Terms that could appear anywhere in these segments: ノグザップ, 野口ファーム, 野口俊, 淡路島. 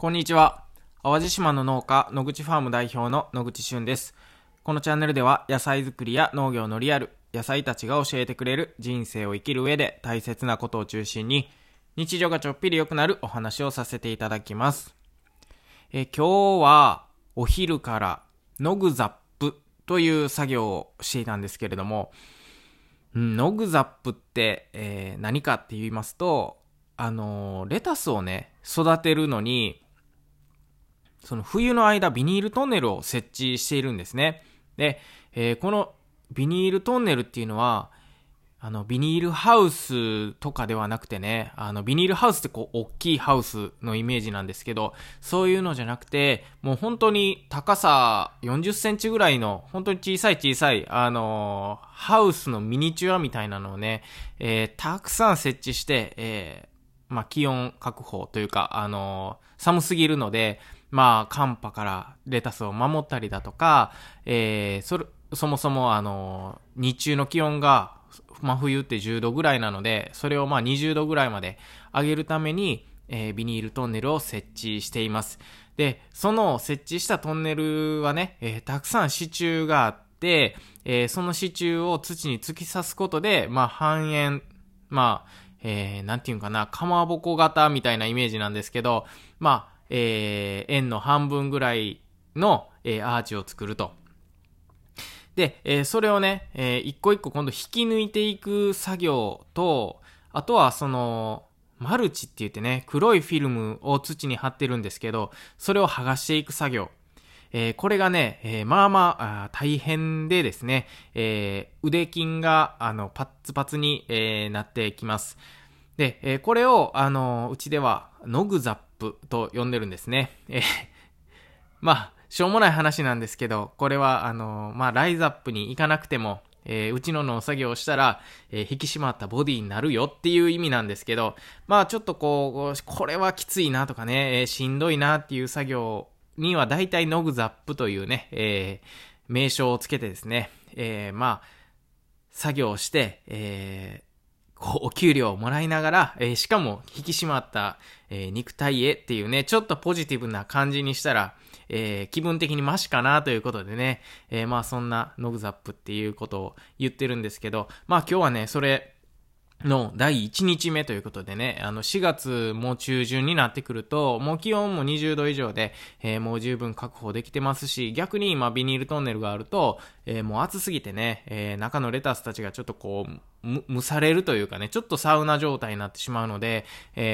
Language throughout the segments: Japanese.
こんにちは。淡路島の農家野口ファーム代表の野口俊です。このチャンネルでは野菜作りや農業のリアル、野菜たちが教えてくれる人生を生きる上で大切なことを中心に、日常がちょっぴり良くなるお話をさせていただきます。今日はお昼からノグザップという作業をしていたんですけれども、ノグザップって、何かって言いますと、レタスをね、育てるのにその冬の間ビニールトンネルを設置しているんですね。で、このビニールトンネルっていうのはビニールハウスとかではなくてね、ビニールハウスってこう大きいハウスのイメージなんですけど、そういうのじゃなくて、もう本当に高さ40センチぐらいの本当に小さいハウスのミニチュアみたいなのをね、たくさん設置して、気温確保というか、寒すぎるので、寒波からレタスを守ったりだとか、そもそも日中の気温が真冬って10度ぐらいなので、それを20度ぐらいまで上げるために、ビニールトンネルを設置しています。で、その設置したトンネルはね、たくさん支柱があって、その支柱を土に突き刺すことで、半円、なんていうかな、かまぼこ型みたいなイメージなんですけど、円の半分ぐらいの、アーチを作ると。で、それをね、一個一個今度引き抜いていく作業と、あとはそのマルチって言ってね、黒いフィルムを土に貼ってるんですけど、それを剥がしていく作業、これがね、大変でですね、腕筋がパッツパツに、なってきます。で、これをうちではノグザップと呼んでるんですね。しょうもない話なんですけど、これはライズアップに行かなくても、うちの農作業をしたら、引き締まったボディになるよっていう意味なんですけど、ちょっとこれはきついなとかね、しんどいなっていう作業には大体ノグザップというね、名称をつけてですね、作業して、お給料をもらいながら、しかも引き締まった、肉体へっていうね、ちょっとポジティブな感じにしたら、気分的にマシかなということでね、そんなノグザップっていうことを言ってるんですけど、今日はね、それの第1日目ということでね、4月も中旬になってくると、もう気温も20度以上で、もう十分確保できてますし、逆に今ビニールトンネルがあると、もう暑すぎてね、中のレタスたちがちょっと蒸されるというかね、ちょっとサウナ状態になってしまうので、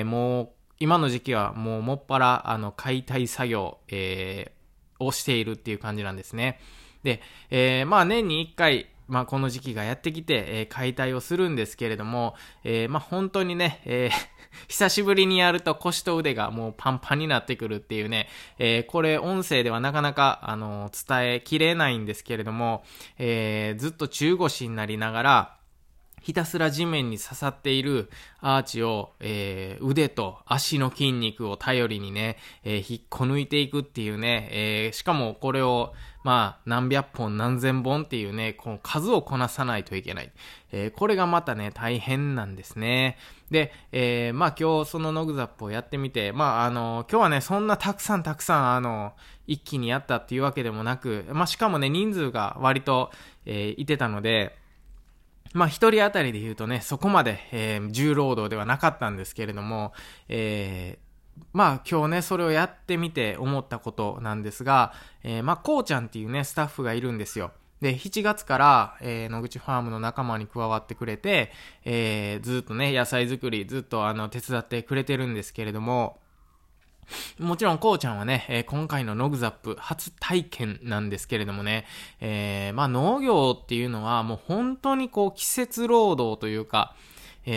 もう今の時期はもうもっぱら解体作業、をしているっていう感じなんですね。で、年に1回この時期がやってきて、解体をするんですけれども、本当にね、久しぶりにやると腰と腕がもうパンパンになってくるっていうね、これ音声ではなかなか伝えきれないんですけれども、ずっと中腰になりながらひたすら地面に刺さっているアーチを、腕と足の筋肉を頼りにね、引っこ抜いていくっていうね、しかもこれを何百本何千本っていうね、この数をこなさないといけない、これがまたね大変なんですね。で、今日そのノグザップをやってみて、今日はねそんなたくさん一気にやったっていうわけでもなく、しかもね人数が割と、いてたので、一人当たりで言うとね、そこまで、重労働ではなかったんですけれども、今日ね、それをやってみて思ったことなんですが、こうちゃんっていうね、スタッフがいるんですよ。で、7月から、野口ファームの仲間に加わってくれて、ずっとね、野菜作り、ずっと手伝ってくれてるんですけれども、もちろんこうちゃんはね、今回のノグザップ初体験なんですけれどもね、農業っていうのはもう本当に季節労働というか、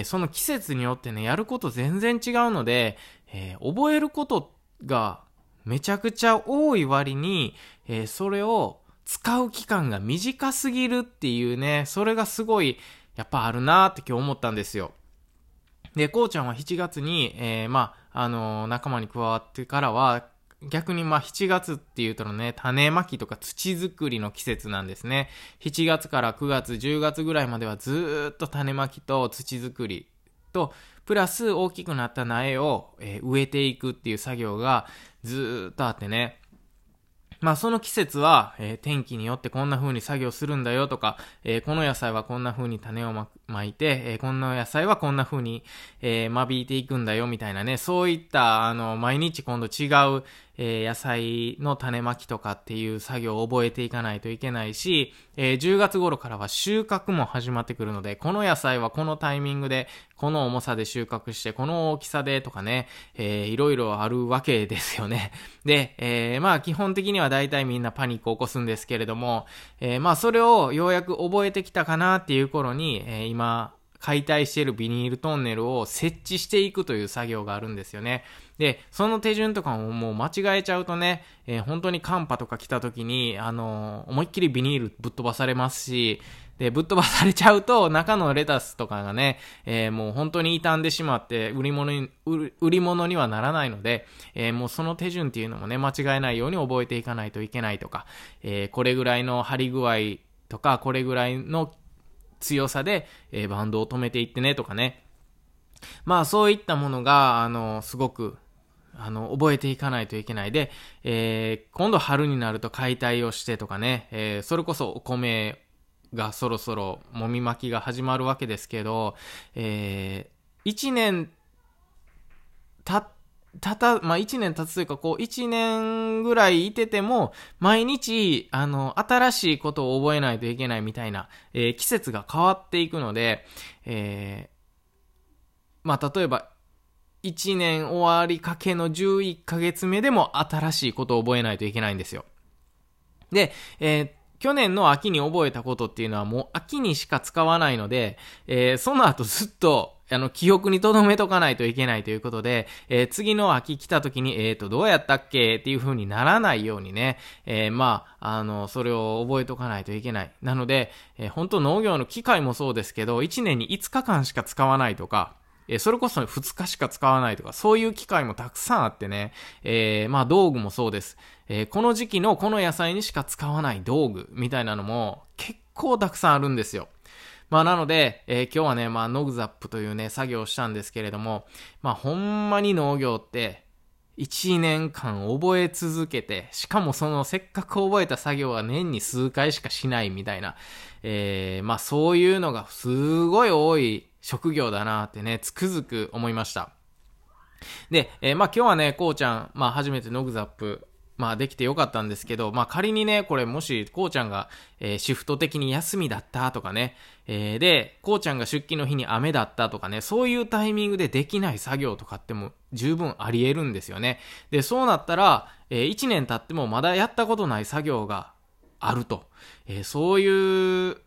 その季節によってねやること全然違うので、覚えることがめちゃくちゃ多い割に、それを使う期間が短すぎるっていうね、それがすごいやっぱあるなーって今日思ったんですよ。で、こうちゃんは7月に、仲間に加わってからは、逆に7月っていうとね、種まきとか土作りの季節なんですね。7月から9月、10月ぐらいまではずっと種まきと土作りと、プラス大きくなった苗を植えていくっていう作業がずっとあってね、まあその季節は天気によってこんな風に作業するんだよとか、この野菜はこんな風に種をまいて、こんな野菜はこんな風に間引いていくんだよみたいなね、そういった毎日今度違う野菜の種まきとかっていう作業を覚えていかないといけないし、10月頃からは収穫も始まってくるので、この野菜はこのタイミングでこの重さで収穫してこの大きさでとかね、いろいろあるわけですよね。で、まあ基本的には大体みんなパニックを起こすんですけれども、まあそれをようやく覚えてきたかなっていう頃に、今解体しているビニールトンネルを設置していくという作業があるんですよね。で、その手順とかももう間違えちゃうとね、本当に寒波とか来た時に、思いっきりビニールぶっ飛ばされますし、で、ぶっ飛ばされちゃうと中のレタスとかがね、もう本当に傷んでしまって売り物にはならないので、もうその手順っていうのもね、間違えないように覚えていかないといけないとか、これぐらいの張り具合とか、これぐらいの強さで、バンドを止めていってねとかね、まあそういったものがすごく覚えていかないといけないで、今度春になると解体をしてとかね、それこそお米がそろそろもみまきが始まるわけですけど、1年1年経つというか、こう1年ぐらいいてても、毎日、新しいことを覚えないといけないみたいな、季節が変わっていくので、まあ、例えば、1年終わりかけの11ヶ月目でも新しいことを覚えないといけないんですよ。で、去年の秋に覚えたことっていうのはもう秋にしか使わないので、その後ずっと、記憶に留めとかないといけないということで、次の秋来た時に、どうやったっけっていう風にならないようにね、それを覚えとかないといけない。なので、本当農業の機械もそうですけど、1年に5日間しか使わないとか、それこそ2日しか使わないとか、そういう機会もたくさんあってね、まあ道具もそうです。この時期のこの野菜にしか使わない道具みたいなのも結構たくさんあるんですよ。まあなので、今日はね、まあノグザップというね、作業をしたんですけれども、まあほんまに農業って、1年間覚え続けて、しかもそのせっかく覚えた作業は年に数回しかしないみたいな、まあそういうのがすごい多い職業だなってね、つくづく思いました。で、まあ今日はね、こうちゃん、まあ初めてノグザップ、まあできてよかったんですけど、まあ仮にね、これもしこうちゃんが、シフト的に休みだったとかね、で、こうちゃんが出勤の日に雨だったとかね、そういうタイミングでできない作業とかっても十分あり得るんですよね。で、そうなったら、1年経ってもまだやったことない作業があると、そういう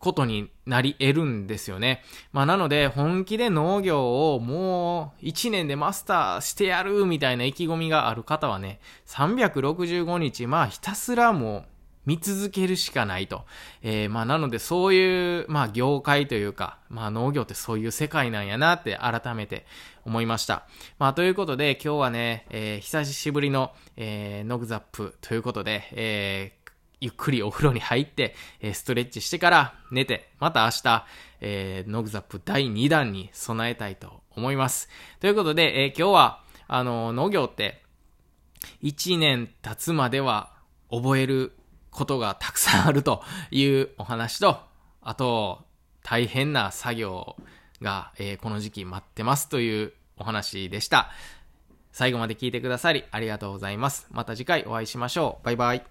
ことになり得るんですよね。まあなので本気で農業をもう1年でマスターしてやるみたいな意気込みがある方はね、365日まあひたすらもう見続けるしかないと。まあなのでそういうまあ業界というか、まあ農業ってそういう世界なんやなって改めて思いました。まあということで今日はね、久しぶりの、ノグザップということで、ゆっくりお風呂に入って、ストレッチしてから寝て、また明日、ノグザップ第2弾に備えたいと思います。ということで、今日は、農業って、1年経つまでは覚えることがたくさんあるというお話と、あと、大変な作業が、この時期待ってますというお話でした。最後まで聞いてくださりありがとうございます。また次回お会いしましょう。バイバイ。